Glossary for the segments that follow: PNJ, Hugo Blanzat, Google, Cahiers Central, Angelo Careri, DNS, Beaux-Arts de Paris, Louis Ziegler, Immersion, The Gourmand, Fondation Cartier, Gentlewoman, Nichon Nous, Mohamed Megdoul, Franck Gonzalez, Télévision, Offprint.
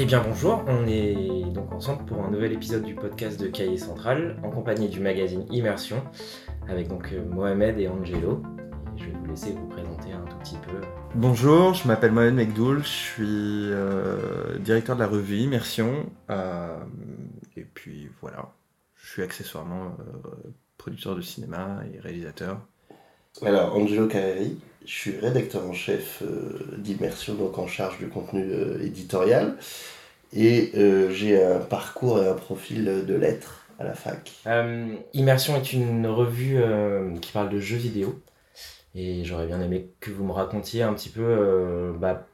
Eh bien bonjour, on est donc ensemble pour un nouvel épisode du podcast de Cahiers Central, en compagnie du magazine Immersion, avec donc Mohamed et Angelo. Et je vais vous laisser vous présenter un tout petit peu. Bonjour, je m'appelle Mohamed Megdoul, je suis directeur de la revue Immersion, et puis voilà, je suis accessoirement producteur de cinéma et réalisateur. Alors, Angelo Careri, je suis rédacteur en chef d'Immersion, donc en charge du contenu éditorial. Et j'ai un parcours et un profil de lettres à la fac. Immersion est une revue qui parle de jeux vidéo. Et j'aurais bien aimé que vous me racontiez un petit peu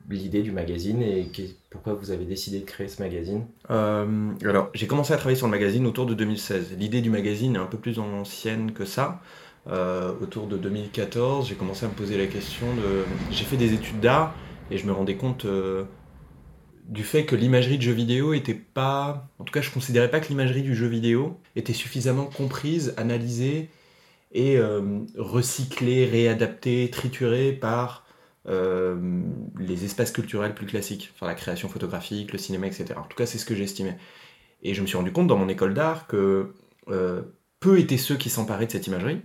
l'idée du magazine et pourquoi vous avez décidé de créer ce magazine. Alors, j'ai commencé à travailler sur le magazine autour de 2016. L'idée du magazine est un peu plus ancienne que ça. Autour de 2014, j'ai commencé à me poser la question de... J'ai fait des études d'art et je me rendais compte du fait que l'imagerie de jeux vidéo était pas... En tout cas, je considérais pas que l'imagerie du jeu vidéo était suffisamment comprise, analysée et recyclée, réadaptée, triturée par les espaces culturels plus classiques, enfin la création photographique, le cinéma, etc. En tout cas, c'est ce que j'estimais. Et je me suis rendu compte dans mon école d'art que peu étaient ceux qui s'emparaient de cette imagerie,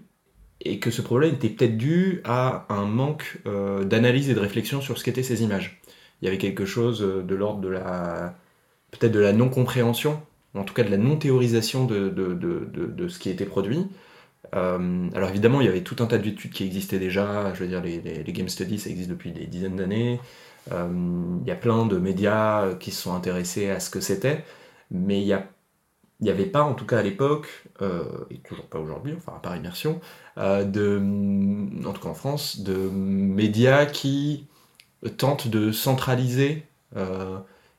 et que ce problème était peut-être dû à un manque d'analyse et de réflexion sur ce qu'étaient ces images. Il y avait quelque chose de l'ordre de la... peut-être de la non-compréhension, ou en tout cas de la non-théorisation de ce qui était produit. Alors évidemment, il y avait tout un tas d'études qui existaient déjà, je veux dire, les game studies, ça existe depuis des dizaines d'années, il y a plein de médias qui se sont intéressés à ce que c'était, mais il n'y avait pas, en tout cas à l'époque, et toujours pas aujourd'hui, enfin à part Immersion, en tout cas en France, de médias qui tentent de centraliser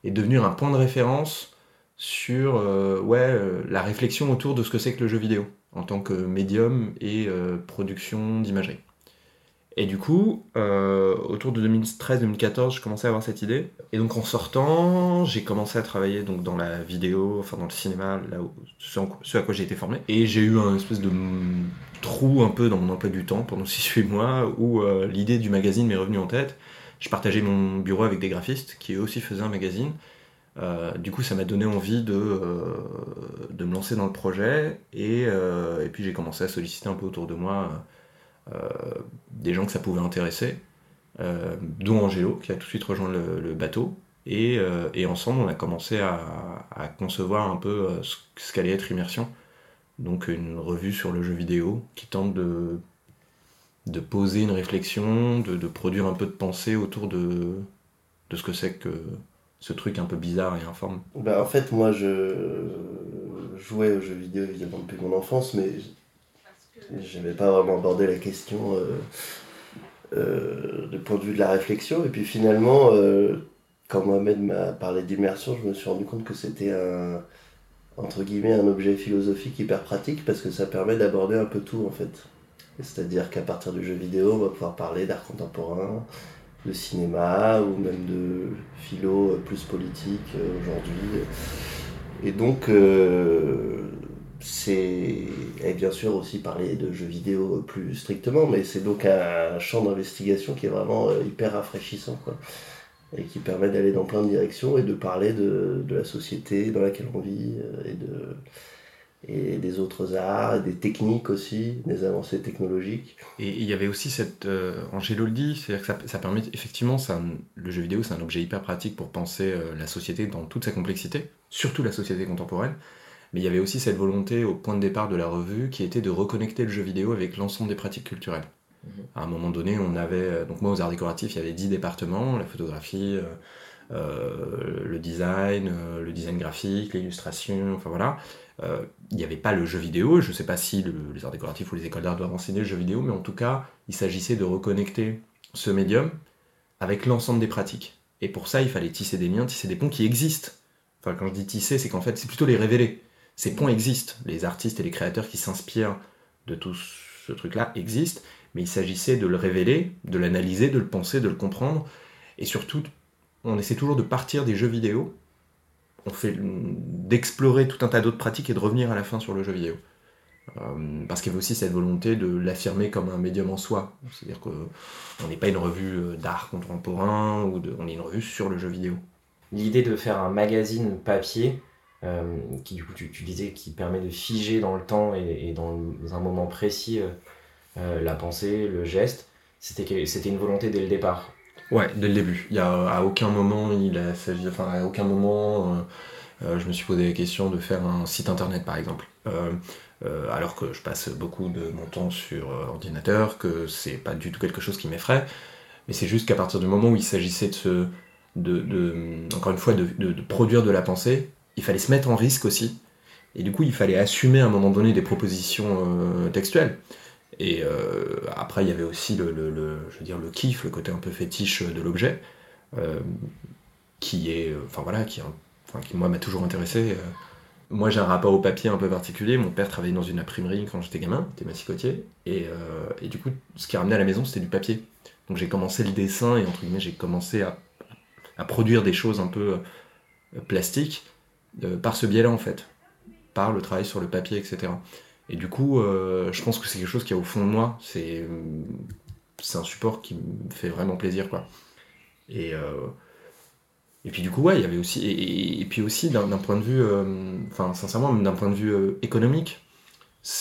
et devenir un point de référence sur la réflexion autour de ce que c'est que le jeu vidéo, en tant que médium et production d'imagerie. Et du coup, autour de 2013-2014, je commençais à avoir cette idée. Et donc en sortant, j'ai commencé à travailler donc, dans la vidéo, enfin dans le cinéma, là où, ce à quoi j'ai été formé. Et j'ai eu un espèce de trou un peu dans mon emploi du temps pendant 6-8 mois où l'idée du magazine m'est revenue en tête. Je partageais mon bureau avec des graphistes qui eux aussi faisaient un magazine. Du coup, ça m'a donné envie de me lancer dans le projet. Et puis j'ai commencé à solliciter un peu autour de moi... des gens que ça pouvait intéresser, dont Angelo qui a tout de suite rejoint le bateau, et ensemble on a commencé à concevoir un peu ce qu'allait être Immersion, donc une revue sur le jeu vidéo qui tente de poser une réflexion, de produire un peu de pensée autour de ce que c'est que ce truc un peu bizarre et informe. En fait, moi je jouais aux jeux vidéo évidemment depuis mon enfance, mais j'avais pas vraiment abordé la question du point de vue de la réflexion. Et puis finalement, quand Mohamed m'a parlé d'Immersion, je me suis rendu compte que c'était un objet philosophique hyper pratique, parce que ça permet d'aborder un peu tout en fait. C'est-à-dire qu'à partir du jeu vidéo, on va pouvoir parler d'art contemporain, de cinéma ou même de philo plus politique aujourd'hui. Et donc... et bien sûr aussi parler de jeux vidéo plus strictement, mais c'est donc un champ d'investigation qui est vraiment hyper rafraîchissant, quoi, et qui permet d'aller dans plein de directions et de parler de la société dans laquelle on vit, et des autres arts, et des techniques aussi, des avancées technologiques. Et il y avait aussi cette... Angelo le dit, c'est-à-dire que ça permet... Effectivement, le jeu vidéo, c'est un objet hyper pratique pour penser la société dans toute sa complexité, surtout la société contemporaine. Mais il y avait aussi cette volonté au point de départ de la revue qui était de reconnecter le jeu vidéo avec l'ensemble des pratiques culturelles. À un moment donné, on avait... Donc moi, aux arts décoratifs, il y avait 10 départements, la photographie, le design graphique, l'illustration, enfin voilà. Il n'y avait pas le jeu vidéo, je ne sais pas si les arts décoratifs ou les écoles d'art doivent enseigner le jeu vidéo, mais en tout cas, il s'agissait de reconnecter ce médium avec l'ensemble des pratiques. Et pour ça, il fallait tisser des liens, tisser des ponts qui existent. Enfin, quand je dis tisser, c'est qu'en fait, c'est plutôt les révéler. Ces ponts existent, les artistes et les créateurs qui s'inspirent de tout ce truc-là existent, mais il s'agissait de le révéler, de l'analyser, de le penser, de le comprendre, et surtout, on essaie toujours de partir des jeux vidéo, d'explorer tout un tas d'autres pratiques et de revenir à la fin sur le jeu vidéo. Parce qu'il y avait aussi cette volonté de l'affirmer comme un médium en soi, c'est-à-dire qu'on n'est pas une revue d'art contemporain, on est une revue sur le jeu vidéo. l'idée de faire un magazine papier, qui du coup tu disais qui permet de figer dans le temps et dans un moment précis la pensée, le geste, c'était une volonté dès le départ. Ouais, dès le début. À aucun moment je me suis posé la question de faire un site internet par exemple. Alors que je passe beaucoup de mon temps sur ordinateur, que c'est pas du tout quelque chose qui m'effraie, mais c'est juste qu'à partir du moment où il s'agissait de produire de la pensée, il fallait se mettre en risque aussi, et du coup il fallait assumer à un moment donné des propositions textuelles, et après il y avait aussi le kiff, le côté un peu fétiche de l'objet, qui moi m'a toujours intéressé. Moi, j'ai un rapport au papier un peu particulier. Mon père travaillait dans une imprimerie quand j'étais gamin, il était massicotier. Et du coup, ce qui ramenait à la maison, c'était du papier. Donc j'ai commencé le dessin et, entre guillemets, j'ai commencé à produire des choses un peu plastiques par ce biais-là, en fait. Par le travail sur le papier, etc. Et du coup, je pense que c'est quelque chose qui est au fond de moi. C'est un support qui me fait vraiment plaisir, quoi. Et puis du coup, ouais, il y avait aussi... Et puis aussi, d'un point de vue... sincèrement, d'un point de vue économique,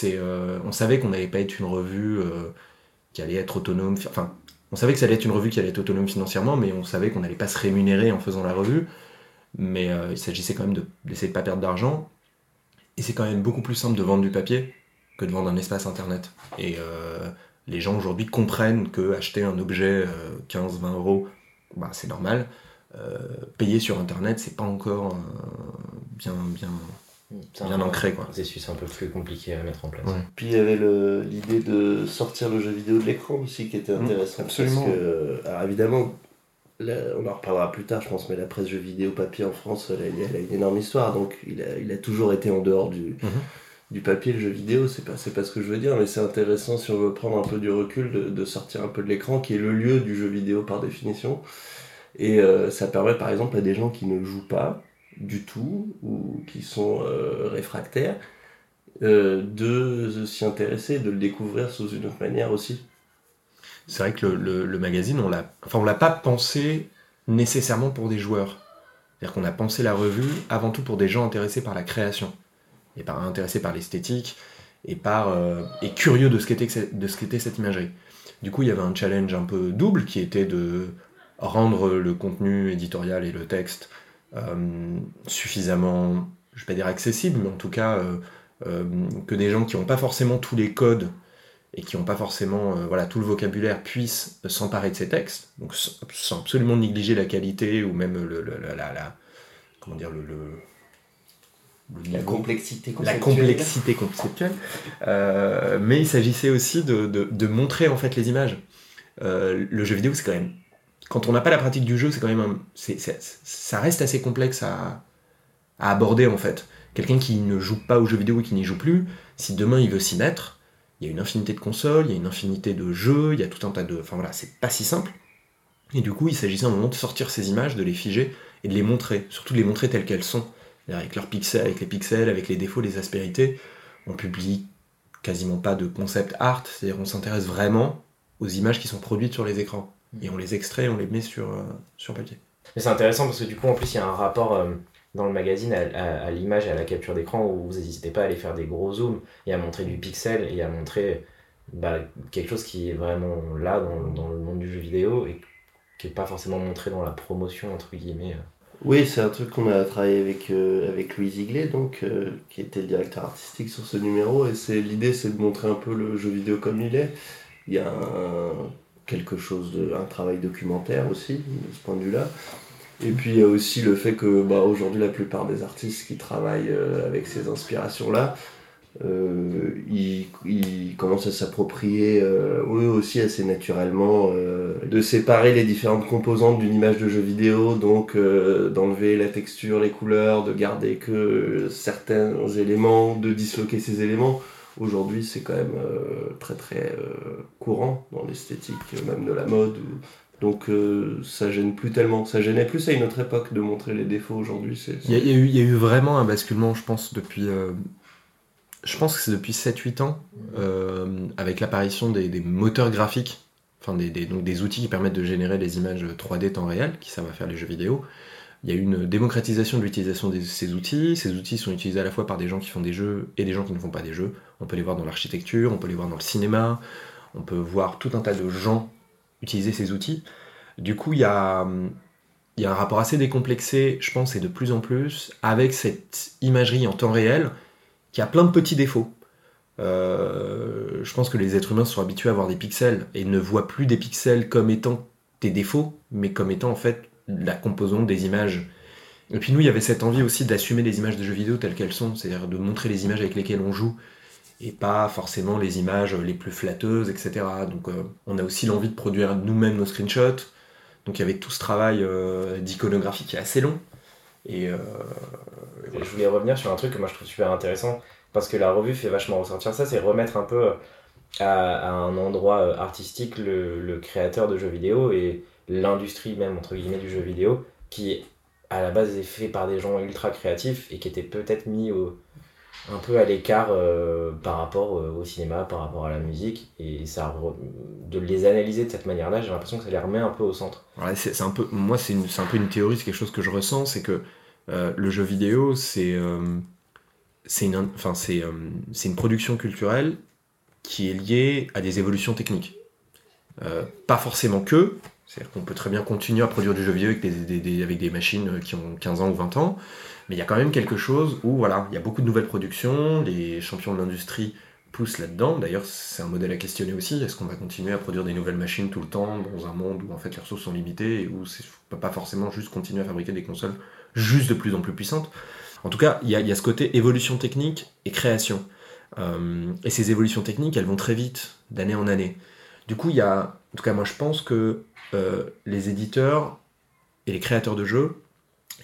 on savait qu'on n'allait pas être une revue qui allait être autonome... Enfin, on savait que ça allait être une revue qui allait être autonome financièrement, mais on savait qu'on n'allait pas se rémunérer en faisant la revue. Mais il s'agissait quand même d'essayer de ne pas perdre d'argent. Et c'est quand même beaucoup plus simple de vendre du papier que de vendre un espace internet. Et les gens aujourd'hui comprennent qu'acheter un objet 15-20 €, bah, c'est normal... payer sur internet, c'est pas encore bien ancré, quoi. C'est un peu plus compliqué à mettre en place. Ouais. Puis il y avait l'idée de sortir le jeu vidéo de l'écran aussi qui était intéressant. Absolument. Parce que, alors évidemment, là, on en reparlera plus tard, je pense, mais la presse jeu vidéo papier en France, elle a une énorme histoire, donc il a toujours été en dehors du papier, le jeu vidéo, c'est pas ce que je veux dire, mais c'est intéressant si on veut prendre un peu du recul de sortir un peu de l'écran qui est le lieu du jeu vidéo par définition. Et ça permet par exemple à des gens qui ne jouent pas du tout ou qui sont réfractaires de s'y intéresser, de le découvrir sous une autre manière aussi. C'est vrai que le magazine, on l'a pas pensé nécessairement pour des joueurs. C'est-à-dire qu'on a pensé la revue avant tout pour des gens intéressés par la création, et intéressés par l'esthétique, et curieux de ce qu'était cette imagerie. Du coup, il y avait un challenge un peu double qui était de... rendre le contenu éditorial et le texte suffisamment, je ne vais pas dire accessible, mais en tout cas que des gens qui n'ont pas forcément tous les codes et qui n'ont pas forcément tout le vocabulaire puissent s'emparer de ces textes, donc sans absolument négliger la qualité ou même la complexité conceptuelle. Mais il s'agissait aussi de montrer en fait les images. Le jeu vidéo, c'est quand même... Quand on n'a pas la pratique du jeu, c'est quand même ça reste assez complexe à aborder, en fait. Quelqu'un qui ne joue pas aux jeux vidéo et qui n'y joue plus, si demain il veut s'y mettre, il y a une infinité de consoles, il y a une infinité de jeux, il y a tout un tas de... Enfin voilà, c'est pas si simple. Et du coup, il s'agissait à un moment de sortir ces images, de les figer et de les montrer, surtout de les montrer telles qu'elles sont, avec leurs pixels, avec les pixels, avec les défauts, les aspérités. On publie quasiment pas de concept art, c'est-à-dire qu'on s'intéresse vraiment aux images qui sont produites sur les écrans. Et on les extrait, on les met sur papier. Mais c'est intéressant parce que du coup, en plus, il y a un rapport dans le magazine à l'image et à la capture d'écran où vous n'hésitez pas à aller faire des gros zooms et à montrer du pixel et à montrer quelque chose qui est vraiment là dans le monde du jeu vidéo et qui n'est pas forcément montré dans la promotion, entre guillemets. Oui, c'est un truc qu'on a travaillé avec Louis Ziegler, donc, qui était le directeur artistique sur ce numéro. Et l'idée, c'est de montrer un peu le jeu vidéo comme il est. Il y a un travail documentaire aussi, de ce point de vue-là. Et puis il y a aussi le fait que aujourd'hui, la plupart des artistes qui travaillent avec ces inspirations-là, ils commencent à s'approprier eux aussi assez naturellement, de séparer les différentes composantes d'une image de jeu vidéo, donc d'enlever la texture, les couleurs, de garder que certains éléments, de disloquer ces éléments. Aujourd'hui, c'est quand même très très courant dans l'esthétique, même de la mode. Donc ça gêne plus tellement. Ça gênait plus à une autre époque de montrer les défauts aujourd'hui. Il y a eu vraiment un basculement, je pense, depuis... je pense que c'est depuis 7-8 ans, avec l'apparition des moteurs graphiques, enfin des outils qui permettent de générer des images 3D temps réel, qui servent à faire les jeux vidéo. Il y a eu une démocratisation de l'utilisation de ces outils. Ces outils sont utilisés à la fois par des gens qui font des jeux et des gens qui ne font pas des jeux. On peut les voir dans l'architecture, on peut les voir dans le cinéma, on peut voir tout un tas de gens utiliser ces outils. Du coup, il y a un rapport assez décomplexé, je pense, et de plus en plus, avec cette imagerie en temps réel qui a plein de petits défauts. Je pense que les êtres humains sont habitués à voir des pixels et ne voient plus des pixels comme étant des défauts, mais comme étant en fait la composante des images. Et puis nous, il y avait cette envie aussi d'assumer les images de jeux vidéo telles qu'elles sont, c'est-à-dire de montrer les images avec lesquelles on joue et pas forcément les images les plus flatteuses, etc. Donc on a aussi l'envie de produire nous-mêmes nos screenshots. Donc il y avait tout ce travail d'iconographie qui est assez long. Et voilà. Je voulais revenir sur un truc que moi je trouve super intéressant, parce que la revue fait vachement ressortir ça, c'est remettre un peu à un endroit artistique le créateur de jeux vidéo et l'industrie même, entre guillemets, du jeu vidéo, qui à la base est fait par des gens ultra créatifs et qui étaient peut-être mis un peu à l'écart par rapport au cinéma, par rapport à la musique, et ça, de les analyser de cette manière-là, j'ai l'impression que ça les remet un peu au centre. Ouais, c'est un peu, moi c'est un peu une théorie, c'est quelque chose que je ressens, c'est que le jeu vidéo c'est une production culturelle qui est liée à des évolutions techniques. Pas forcément que, c'est-à-dire qu'on peut très bien continuer à produire du jeu vidéo avec des machines qui ont 15 ans ou 20 ans, mais il y a quand même quelque chose où voilà, il y a beaucoup de nouvelles productions, les champions de l'industrie poussent là-dedans. D'ailleurs, c'est un modèle à questionner aussi. Est-ce qu'on va continuer à produire des nouvelles machines tout le temps dans un monde où en fait les ressources sont limitées et où on ne peut pas forcément juste continuer à fabriquer des consoles juste de plus en plus puissantes? En tout cas, il y a ce côté évolution technique et création. Et ces évolutions techniques, elles vont très vite, d'année en année. Du coup, en tout cas, moi, je pense que les éditeurs et les créateurs de jeux,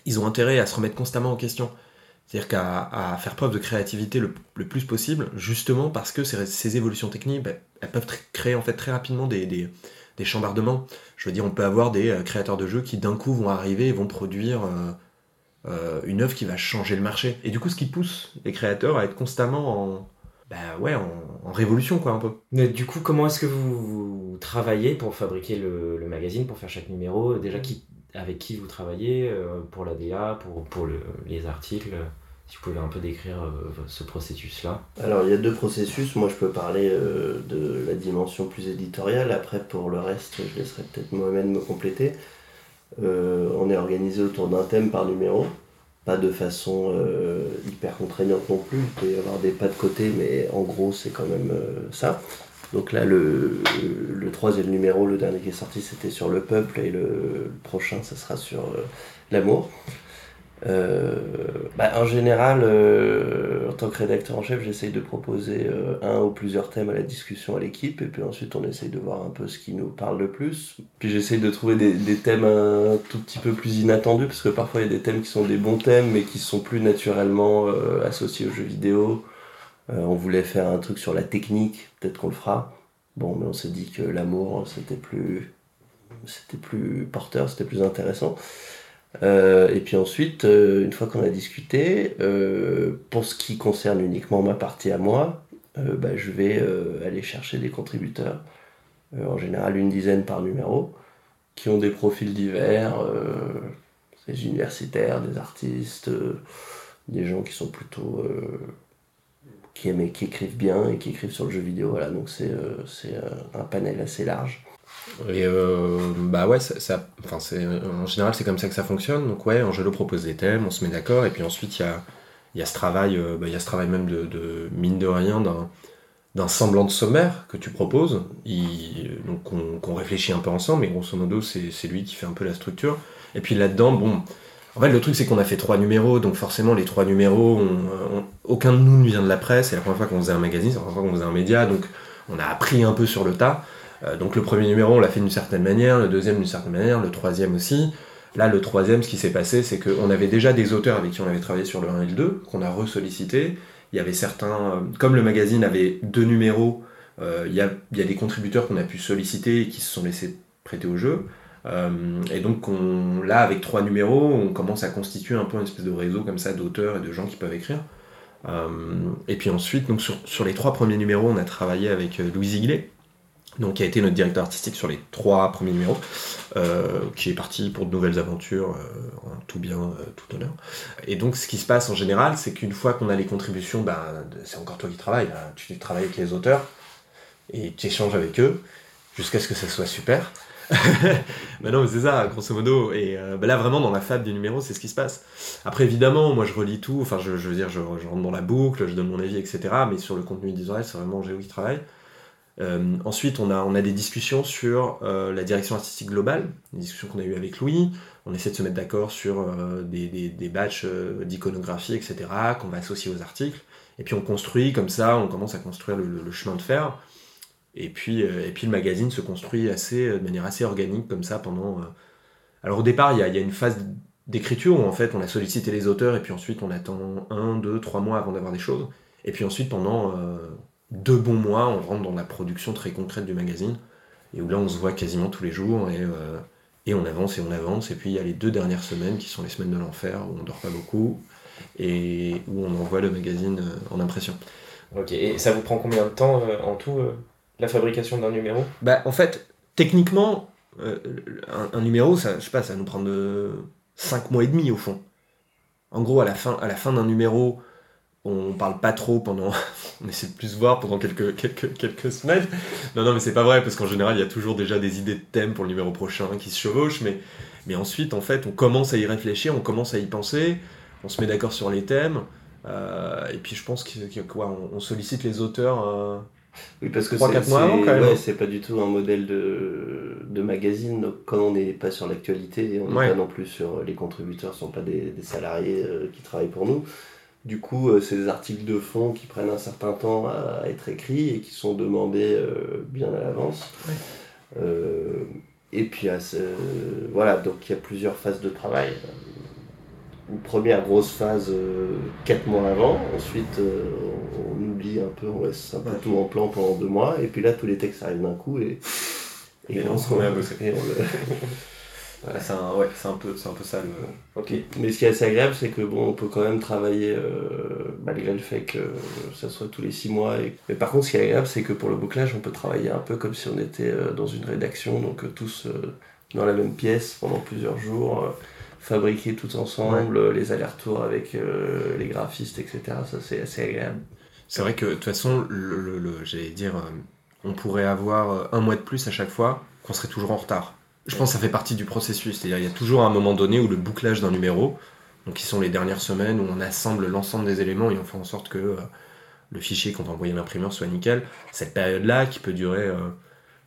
ils ont intérêt à se remettre constamment en question. C'est-à-dire qu'à faire preuve de créativité le plus possible, justement parce que ces évolutions techniques, bah, elles peuvent créer en fait très rapidement des chambardements. Je veux dire, on peut avoir des créateurs de jeux qui d'un coup vont arriver et vont produire une œuvre qui va changer le marché. Et du coup, ce qui pousse les créateurs à être constamment en révolution, quoi, un peu. Mais du coup, comment est-ce que vous travaillez pour fabriquer le magazine, pour faire chaque numéro ? Déjà, avec qui vous travaillez pour la DA, pour les articles ? Si vous pouvez un peu décrire ce processus-là. Alors, il y a deux processus. Moi, je peux parler de la dimension plus éditoriale. Après, pour le reste, je laisserai peut-être Mohamed me compléter. On est organisé autour d'un thème par numéro, pas de façon hyper contraignante non plus, il peut y avoir des pas de côté, mais en gros c'est quand même ça. Donc là le troisième numéro, le dernier qui est sorti, c'était sur le peuple, et le prochain ça sera sur l'amour. En général, en tant que rédacteur en chef, j'essaye de proposer un ou plusieurs thèmes à la discussion à l'équipe, et puis ensuite on essaye de voir un peu ce qui nous parle le plus. Puis j'essaye de trouver des thèmes un tout petit peu plus inattendus, parce que parfois il y a des thèmes qui sont des bons thèmes mais qui sont plus naturellement associés aux jeux vidéo. On voulait faire un truc sur la technique, peut-être qu'on le fera. Bon, mais on s'est dit que l'amour c'était plus porteur, c'était plus intéressant. Et puis ensuite, une fois qu'on a discuté, pour ce qui concerne uniquement ma partie à moi, je vais aller chercher des contributeurs, en général une dizaine par numéro, qui ont des profils divers, des universitaires, des artistes, des gens qui sont plutôt qui écrivent bien et qui écrivent sur le jeu vidéo. Voilà, donc c'est un panel assez large. Et en général c'est comme ça que ça fonctionne. Donc ouais, Angelo propose des thèmes, on se met d'accord, et puis ensuite il y a ce travail, même de mine de rien d'un semblant de sommaire que tu proposes, donc qu'on réfléchit un peu ensemble, et grosso modo c'est lui qui fait un peu la structure. Et puis là-dedans, bon, en fait le truc c'est qu'on a fait 3 numéros, donc forcément les 3 numéros, aucun de nous ne vient de la presse, c'est la première fois qu'on faisait un magazine, c'est la première fois qu'on faisait un média, donc on a appris un peu sur le tas. Donc le premier numéro on l'a fait d'une certaine manière, le deuxième d'une certaine manière, le troisième aussi. Là le troisième, ce qui s'est passé, c'est qu'on avait déjà des auteurs avec qui on avait travaillé sur le 1 et le 2, qu'on a resollicité. Il y avait certains, comme le magazine avait 2 numéros, il y a des contributeurs qu'on a pu solliciter et qui se sont laissés prêter au jeu. Et donc là avec 3 numéros, on commence à constituer un peu une espèce de réseau comme ça d'auteurs et de gens qui peuvent écrire. Et puis ensuite, donc sur les 3 premiers numéros, on a travaillé avec Louis Ziegler, donc, qui a été notre directeur artistique sur les 3 premiers numéros, qui est parti pour de nouvelles aventures, en tout bien, tout honneur. Et donc, ce qui se passe en général, c'est qu'une fois qu'on a les contributions, c'est encore toi qui travailles, tu travailles avec les auteurs, et tu échanges avec eux, jusqu'à ce que ça soit super. Non, mais c'est ça, grosso modo. Et là, vraiment, dans la fable du numéro, c'est ce qui se passe. Après, évidemment, moi, je relis tout. Enfin, je veux dire, je rentre dans la boucle, je donne mon avis, etc. Mais sur le contenu d'Israël, c'est vraiment Géo qui travaille. Ensuite, on a des discussions sur la direction artistique globale, une discussion qu'on a eue avec Louis. On essaie de se mettre d'accord sur des batchs d'iconographie, etc., qu'on va associer aux articles. Et puis, on construit comme ça, on commence à construire le chemin de fer. Et puis le magazine se construit de manière assez organique comme ça pendant... Alors au départ, il y a une phase d'écriture où en fait on a sollicité les auteurs et puis ensuite on attend 1, 2, 3 mois avant d'avoir des choses. Et puis ensuite pendant 2 bons mois, on rentre dans la production très concrète du magazine et où là on se voit quasiment tous les jours et on avance et on avance. Et puis il y a les 2 dernières semaines qui sont les semaines de l'enfer où on dort pas beaucoup et où on envoie le magazine en impression. Ok, et ça vous prend combien de temps en tout la fabrication d'un numéro? En fait, techniquement, un numéro, ça, je sais pas, ça va nous prendre 5 mois et demi au fond. En gros, à la fin d'un numéro, on parle pas trop pendant... on essaie de plus voir pendant quelques semaines. Non, mais c'est pas vrai, parce qu'en général, il y a toujours déjà des idées de thèmes pour le numéro prochain qui se chevauchent, mais ensuite, en fait, on commence à y réfléchir, on commence à y penser, on se met d'accord sur les thèmes, et puis je pense qu'on sollicite les auteurs... Oui, parce que 3-4 mois avant, quand même. Ouais, c'est pas du tout un modèle de magazine. Donc, quand on n'est pas sur l'actualité, on n'est pas non plus sur... Les contributeurs ne sont pas des salariés qui travaillent pour nous. Du coup, c'est des articles de fond qui prennent un certain temps à être écrits et qui sont demandés bien à l'avance. Ouais. Et puis, voilà, donc il y a plusieurs phases de travail. Une première grosse phase 4 mois avant, ensuite on oublie un peu, on laisse un peu tout en plan pendant 2 mois, et puis là tous les textes arrivent d'un coup et on se remet à bosser. Voilà. C'est un peu ça le... Okay. Mais ce qui est assez agréable, c'est que on peut quand même travailler malgré le fait que ça soit tous les 6 mois. Mais par contre, ce qui est agréable, c'est que pour le bouclage, on peut travailler un peu comme si on était dans une rédaction, donc tous dans la même pièce pendant plusieurs jours. Fabriquer tout ensemble, les allers-retours avec les graphistes, etc. Ça, c'est assez agréable. C'est vrai que, de toute façon, j'allais dire, on pourrait avoir un mois de plus à chaque fois, qu'on serait toujours en retard. Je pense que ça fait partie du processus. C'est-à-dire qu'il y a toujours un moment donné où le bouclage d'un numéro, donc qui sont les dernières semaines, où on assemble l'ensemble des éléments et on fait en sorte que le fichier qu'on va envoyer à l'imprimeur soit nickel. Cette période-là, qui peut durer,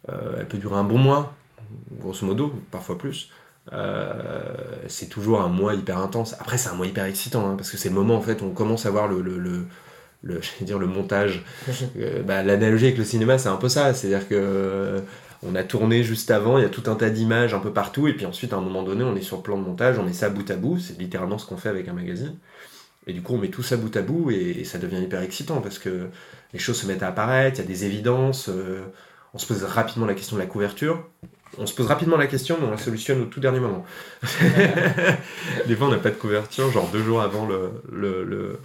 elle peut durer un bon mois, grosso modo, parfois plus. C'est toujours un mois hyper intense. Après, c'est un mois hyper excitant, parce que c'est le moment en fait où on commence à voir le j'allais dire le montage. L'analogie avec le cinéma, c'est un peu ça. C'est-à-dire que on a tourné juste avant, il y a tout un tas d'images un peu partout, et puis ensuite à un moment donné, on est sur le plan de montage, on met ça bout à bout. C'est littéralement ce qu'on fait avec un magazine. Et du coup, on met tout ça bout à bout, et ça devient hyper excitant parce que les choses se mettent à apparaître. Il y a des évidences. On se pose rapidement la question de la couverture. On se pose rapidement la question, mais on la solutionne au tout dernier moment. Des fois, on n'a pas de couverture, genre 2 jours avant le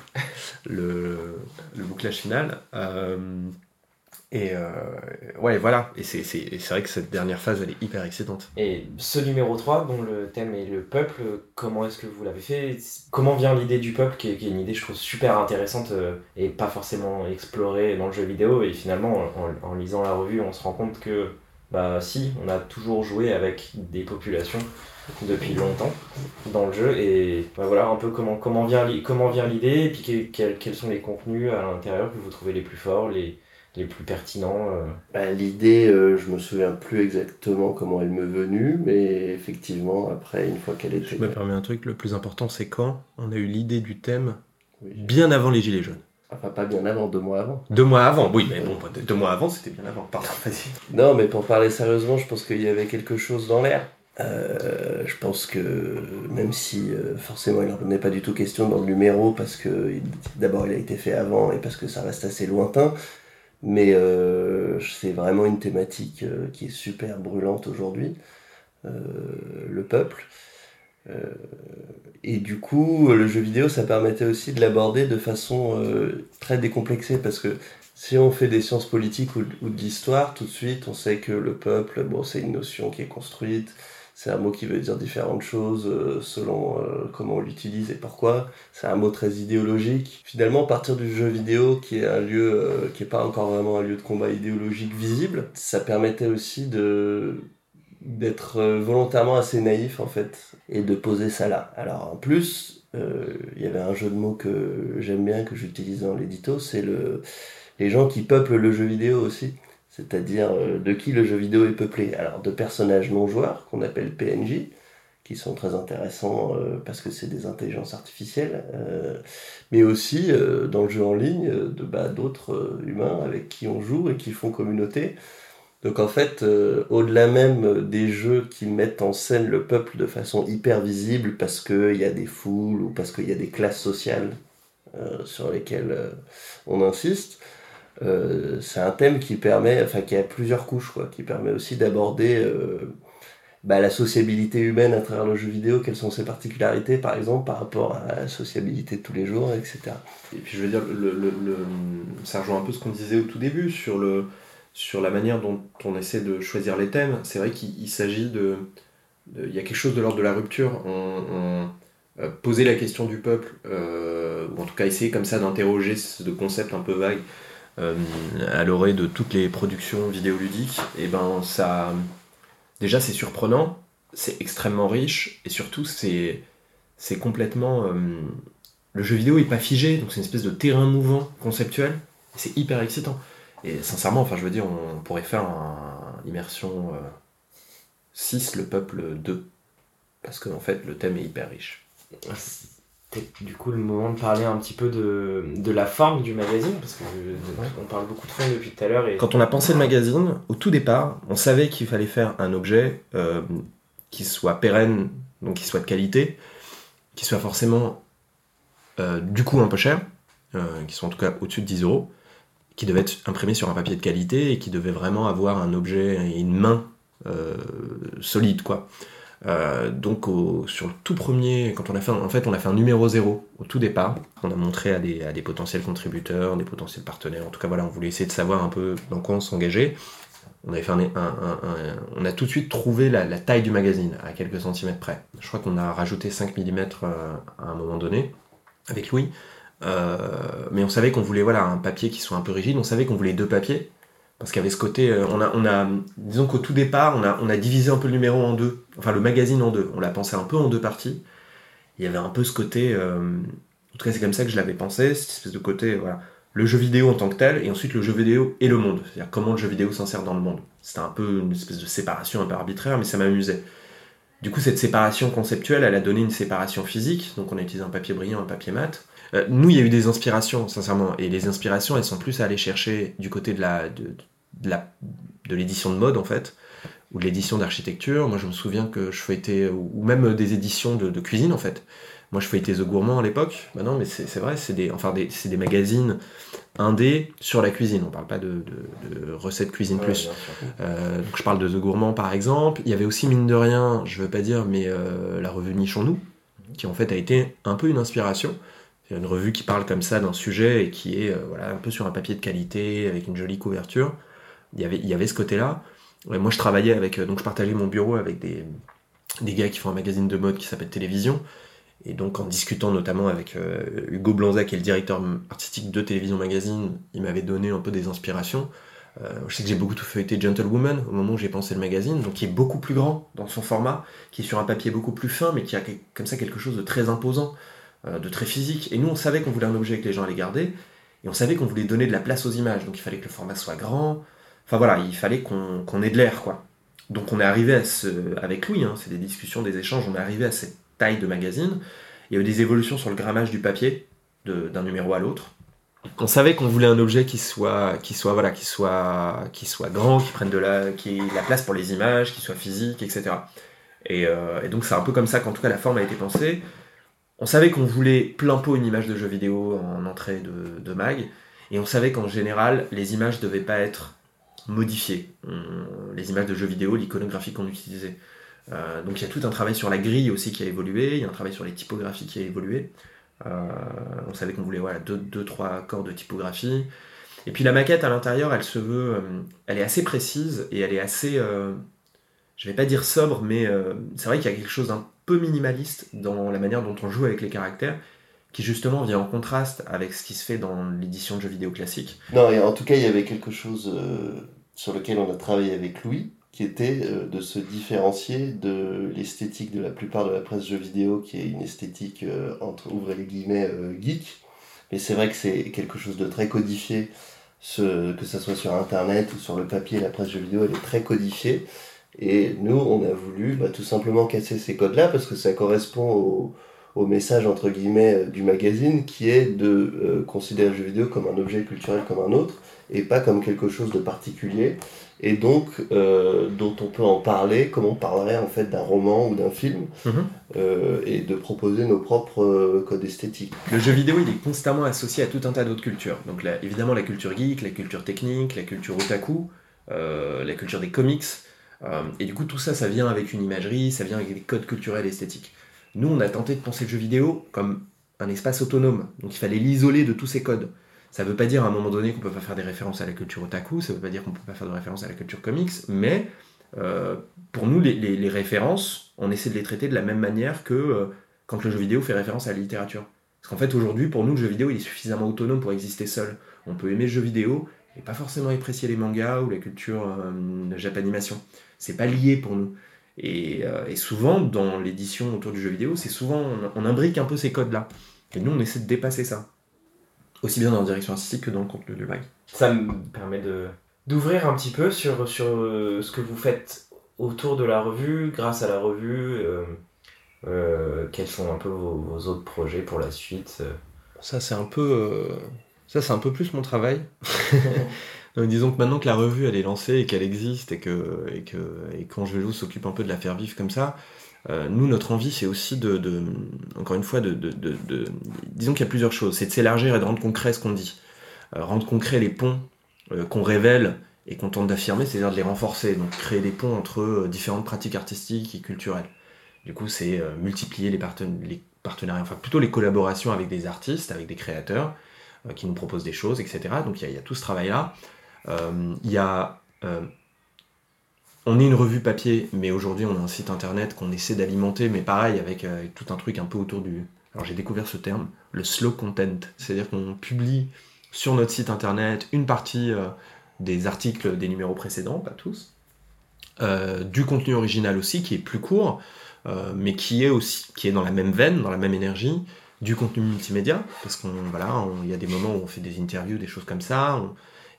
bouclage final. Ouais, voilà. Et c'est vrai que cette dernière phase, elle est hyper excitante. Et ce numéro 3, dont le thème est le peuple, comment est-ce que vous l'avez fait? Comment vient l'idée du peuple, qui est une idée, je trouve, super intéressante et pas forcément explorée dans le jeu vidéo. Et finalement, en lisant la revue, on se rend compte que... si, on a toujours joué avec des populations depuis longtemps dans le jeu, et voilà un peu comment vient l'idée, et puis quels sont les contenus à l'intérieur que vous trouvez les plus forts, les plus pertinents. L'idée, je me souviens plus exactement comment elle m'est venue, mais effectivement, après, une fois qu'elle était... Je me permets un truc, le plus important, c'est quand on a eu l'idée du thème, bien avant les Gilets jaunes. Enfin, pas bien avant, 2 mois avant. 2 mois avant, oui, mais bon, 2 mois avant, c'était bien avant. Pardon, vas-y. Non, mais pour parler sérieusement, je pense qu'il y avait quelque chose dans l'air. Je pense que, même si, forcément, il n'en venait pas du tout question dans le numéro, parce que, d'abord, il a été fait avant, et parce que ça reste assez lointain, mais c'est vraiment une thématique qui est super brûlante aujourd'hui, le peuple. Et du coup, le jeu vidéo, ça permettait aussi de l'aborder de façon très décomplexée, parce que si on fait des sciences politiques ou de l'histoire, tout de suite, on sait que le peuple, bon, c'est une notion qui est construite, c'est un mot qui veut dire différentes choses selon comment on l'utilise et pourquoi, c'est un mot très idéologique. Finalement, à partir du jeu vidéo, qui est un lieu qui n'est pas encore vraiment un lieu de combat idéologique visible, ça permettait aussi d'être volontairement assez naïf, en fait, et de poser ça là. Alors, en plus, il y avait un jeu de mots que j'aime bien, que j'utilise dans l'édito, c'est les gens qui peuplent le jeu vidéo aussi, c'est-à-dire de qui le jeu vidéo est peuplé. Alors, de personnages non-joueurs, qu'on appelle PNJ, qui sont très intéressants parce que c'est des intelligences artificielles, mais aussi, dans le jeu en ligne, d'autres humains avec qui on joue et qui font communauté. Donc en fait, au-delà même des jeux qui mettent en scène le peuple de façon hyper visible parce qu'il y a des foules ou parce qu'il y a des classes sociales sur lesquelles on insiste, c'est un thème qui permet, enfin qui a plusieurs couches, quoi, qui permet aussi d'aborder la sociabilité humaine à travers le jeu vidéo, quelles sont ses particularités par exemple par rapport à la sociabilité de tous les jours, etc. Et puis je veux dire, ça rejoint un peu ce qu'on disait au tout début sur la manière dont on essaie de choisir les thèmes. C'est vrai qu'il s'agit il y a quelque chose de l'ordre de la rupture. On poser la question du peuple, ou en tout cas essayer comme ça d'interroger ce concept un peu vague à l'orée de toutes les productions vidéoludiques, et ça, déjà c'est surprenant, c'est extrêmement riche, et surtout c'est complètement... le jeu vidéo est pas figé, donc c'est une espèce de terrain mouvant conceptuel, et c'est hyper excitant. Et sincèrement, enfin je veux dire, on pourrait faire un Immersion 6, le peuple 2. Parce que en fait, le thème est hyper riche. C'était du coup le moment de parler un petit peu de la forme du magazine, parce qu'on parle beaucoup de forme depuis tout à l'heure. Et... Quand on a pensé le magazine, au tout départ, on savait qu'il fallait faire un objet qui soit pérenne, donc qui soit de qualité, qui soit forcément du coup un peu cher, qui soit en tout cas au-dessus de 10€. Qui devait être imprimé sur un papier de qualité et qui devait vraiment avoir un objet et une main solide, quoi. Donc sur le tout premier, quand on a fait un numéro 0 au tout départ, on a montré à des potentiels contributeurs, des potentiels partenaires, en tout cas voilà, on voulait essayer de savoir un peu dans quoi on s'engageait. On avait fait on a tout de suite trouvé la taille du magazine à quelques centimètres près. Je crois qu'on a rajouté 5 mm à un moment donné avec Louis. Mais on savait qu'on voulait un papier qui soit un peu rigide, on savait qu'on voulait 2 papiers parce qu'il y avait ce côté, on a disons qu'au tout départ on a divisé un peu le numéro en deux, enfin le magazine en deux, on l'a pensé un peu en 2 parties. Il y avait un peu ce côté, en tout cas c'est comme ça que je l'avais pensé, cette espèce de côté le jeu vidéo en tant que tel, et ensuite le jeu vidéo et le monde, c'est-à-dire comment le jeu vidéo s'insère dans le monde. C'était un peu une espèce de séparation un peu arbitraire, mais ça m'amusait. Du coup cette séparation conceptuelle, elle a donné une séparation physique, donc on a utilisé un papier brillant, un papier mat. Nous, il y a eu des inspirations, sincèrement, et les inspirations, elles sont plus à aller chercher du côté de l'édition de mode, en fait, ou de l'édition d'architecture. Moi, je me souviens que je feuilletais, ou même des éditions de cuisine, en fait. Moi, je feuilletais The Gourmand à l'époque. Non, mais c'est vrai, c'est des magazines indés sur la cuisine. On parle pas de recettes cuisine plus. Donc, je parle de The Gourmand, par exemple. Il y avait aussi, mine de rien, je veux pas dire, mais la revue Nichon Nous, qui, en fait, a été un peu une inspiration. C'est une revue qui parle comme ça d'un sujet et qui est un peu sur un papier de qualité, avec une jolie couverture. Il y avait ce côté-là. Ouais, moi, je travaillais donc je partageais mon bureau avec des gars qui font un magazine de mode qui s'appelle Télévision. Et donc, en discutant notamment avec Hugo Blanzat, qui est le directeur artistique de Télévision Magazine, il m'avait donné un peu des inspirations. Je sais que j'ai beaucoup feuilleté Gentlewoman au moment où j'ai pensé le magazine, donc qui est beaucoup plus grand dans son format, qui est sur un papier beaucoup plus fin, mais qui a comme ça quelque chose de très imposant, de très physique. Et nous, on savait qu'on voulait un objet que les gens allaient garder, et on savait qu'on voulait donner de la place aux images, donc il fallait que le format soit grand, enfin voilà, il fallait qu'on ait de l'air, quoi. Donc on est arrivé avec Louis, c'est des discussions, des échanges, on est arrivé à cette taille de magazine. Il y a eu des évolutions sur le grammage du papier, d'un numéro à l'autre. On savait qu'on voulait un objet qui soit grand, qui prenne qui ait la place pour les images, qui soit physique, etc. Et donc c'est un peu comme ça qu'en tout cas la forme a été pensée. On savait qu'on voulait plein pot une image de jeu vidéo en entrée de mag, et on savait qu'en général, les images devaient pas être modifiées. Les images de jeux vidéo, l'iconographie qu'on utilisait. Donc il y a tout un travail sur la grille aussi qui a évolué, il y a un travail sur les typographies qui a évolué. On savait qu'on voulait 2-3 accords de typographie. Et puis la maquette à l'intérieur, elle se veut, elle est assez précise et elle est assez, je vais pas dire sobre, mais c'est vrai qu'il y a quelque chose d'un peu minimaliste dans la manière dont on joue avec les caractères, qui justement vient en contraste avec ce qui se fait dans l'édition de jeux vidéo classique. Non, et en tout cas, il y avait quelque chose sur lequel on a travaillé avec Louis, qui était de se différencier de l'esthétique de la plupart de la presse jeux vidéo, qui est une esthétique entre ouvrez les guillemets geek. Mais c'est vrai que c'est quelque chose de très codifié, que ce soit sur Internet ou sur le papier, la presse jeux vidéo, elle est très codifiée. Et nous, on a voulu tout simplement casser ces codes-là, parce que ça correspond au message entre guillemets du magazine, qui est de considérer le jeu vidéo comme un objet culturel comme un autre et pas comme quelque chose de particulier, et donc dont on peut en parler comme on parlerait en fait d'un roman ou d'un film, et de proposer nos propres codes esthétiques. Le jeu vidéo, il est constamment associé à tout un tas d'autres cultures, donc là, évidemment la culture geek, la culture technique, la culture otaku, la culture des comics, et du coup tout ça, ça vient avec une imagerie, ça vient avec des codes culturels et esthétiques. Nous, on a tenté de penser le jeu vidéo comme un espace autonome, donc il fallait l'isoler de tous ces codes. Ça ne veut pas dire à un moment donné qu'on ne peut pas faire des références à la culture otaku, ça ne veut pas dire qu'on ne peut pas faire de références à la culture comics, mais pour nous, les références, on essaie de les traiter de la même manière que quand le jeu vidéo fait référence à la littérature. Parce qu'en fait, aujourd'hui, pour nous, le jeu vidéo, il est suffisamment autonome pour exister seul. On peut aimer le jeu vidéo et pas forcément apprécier les mangas ou la culture japanimation. C'est pas lié pour nous. Et souvent, dans l'édition autour du jeu vidéo, c'est souvent, on imbrique un peu ces codes-là. Et nous, on essaie de dépasser ça. Aussi bien dans la direction artistique que dans le contenu du mag. Ça me permet d'ouvrir un petit peu sur ce que vous faites autour de la revue, grâce à la revue. Quels sont un peu vos autres projets pour la suite? Ça, c'est un peu plus mon travail. Donc, disons que maintenant que la revue elle est lancée et qu'elle existe et qu'Ange Vélo s'occupe un peu de la faire vivre comme ça, nous, notre envie, c'est aussi de disons qu'il y a plusieurs choses, c'est de s'élargir et de rendre concret ce qu'on dit, rendre concret les ponts qu'on révèle et qu'on tente d'affirmer, c'est-à-dire de les renforcer, donc créer des ponts entre différentes pratiques artistiques et culturelles. Du coup, c'est multiplier les partenariats, enfin plutôt les collaborations avec des artistes, avec des créateurs qui nous proposent des choses, etc. Donc il y a tout ce travail-là. On est une revue papier, mais aujourd'hui on a un site internet qu'on essaie d'alimenter, mais pareil avec tout un truc un peu autour du... Alors j'ai découvert ce terme, le slow content, c'est-à-dire qu'on publie sur notre site internet une partie des articles des numéros précédents, pas tous, du contenu original aussi, qui est plus court, mais qui est dans la même veine, dans la même énergie, du contenu multimédia, parce qu'on y a des moments où on fait des interviews, des choses comme ça,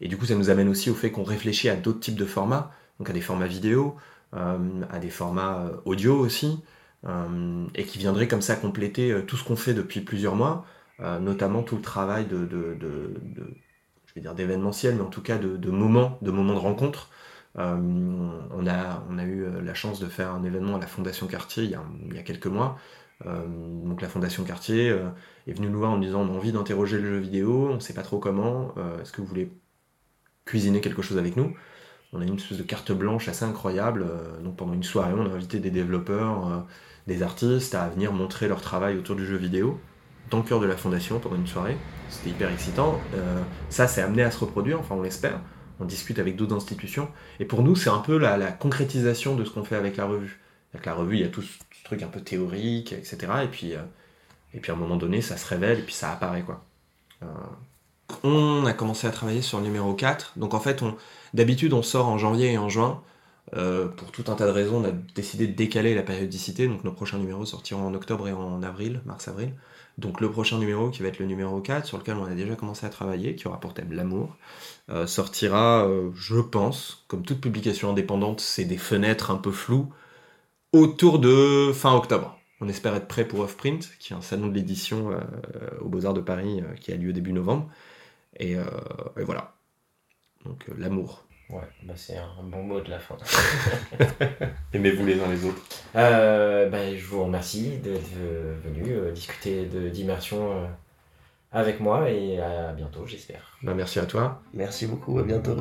et du coup ça nous amène aussi au fait qu'on réfléchit à d'autres types de formats, donc à des formats vidéo, à des formats audio aussi, et qui viendraient comme ça compléter tout ce qu'on fait depuis plusieurs mois, notamment tout le travail d'événementiel, mais en tout cas de moments de rencontre. On a eu la chance de faire un événement à la Fondation Cartier il y a quelques mois. Donc la Fondation Cartier est venue nous voir en nous disant on a envie d'interroger le jeu vidéo, on ne sait pas trop comment, est-ce que vous voulez cuisiner quelque chose avec nous? On a une espèce de carte blanche assez incroyable, donc pendant une soirée on a invité des développeurs, des artistes à venir montrer leur travail autour du jeu vidéo dans le cœur de la Fondation pendant une soirée. C'était hyper excitant, ça c'est amené à se reproduire, enfin on l'espère, on discute avec d'autres institutions, et pour nous c'est un peu la concrétisation de ce qu'on fait avec la revue. Avec la revue, il y a tout ce truc un peu théorique, etc. Et puis à un moment donné, ça se révèle et puis ça apparaît, quoi. On a commencé à travailler sur le numéro 4. Donc en fait, d'habitude, on sort en janvier et en juin. Pour tout un tas de raisons, on a décidé de décaler la périodicité. Donc nos prochains numéros sortiront en octobre et en avril, mars-avril. Donc le prochain numéro, qui va être le numéro 4, sur lequel on a déjà commencé à travailler, qui aura pour thème l'amour, sortira, je pense, comme toute publication indépendante, c'est des fenêtres un peu floues, autour de fin octobre. On espère être prêt pour Offprint, qui est un salon de l'édition aux Beaux-Arts de Paris qui a lieu début novembre. Et voilà. Donc l'amour. Ouais, c'est un bon mot de la fin. Aimez-vous les uns les autres. Je vous remercie d'être venu discuter d'immersion avec moi, et à bientôt, j'espère. Merci à toi. Merci beaucoup, à bientôt.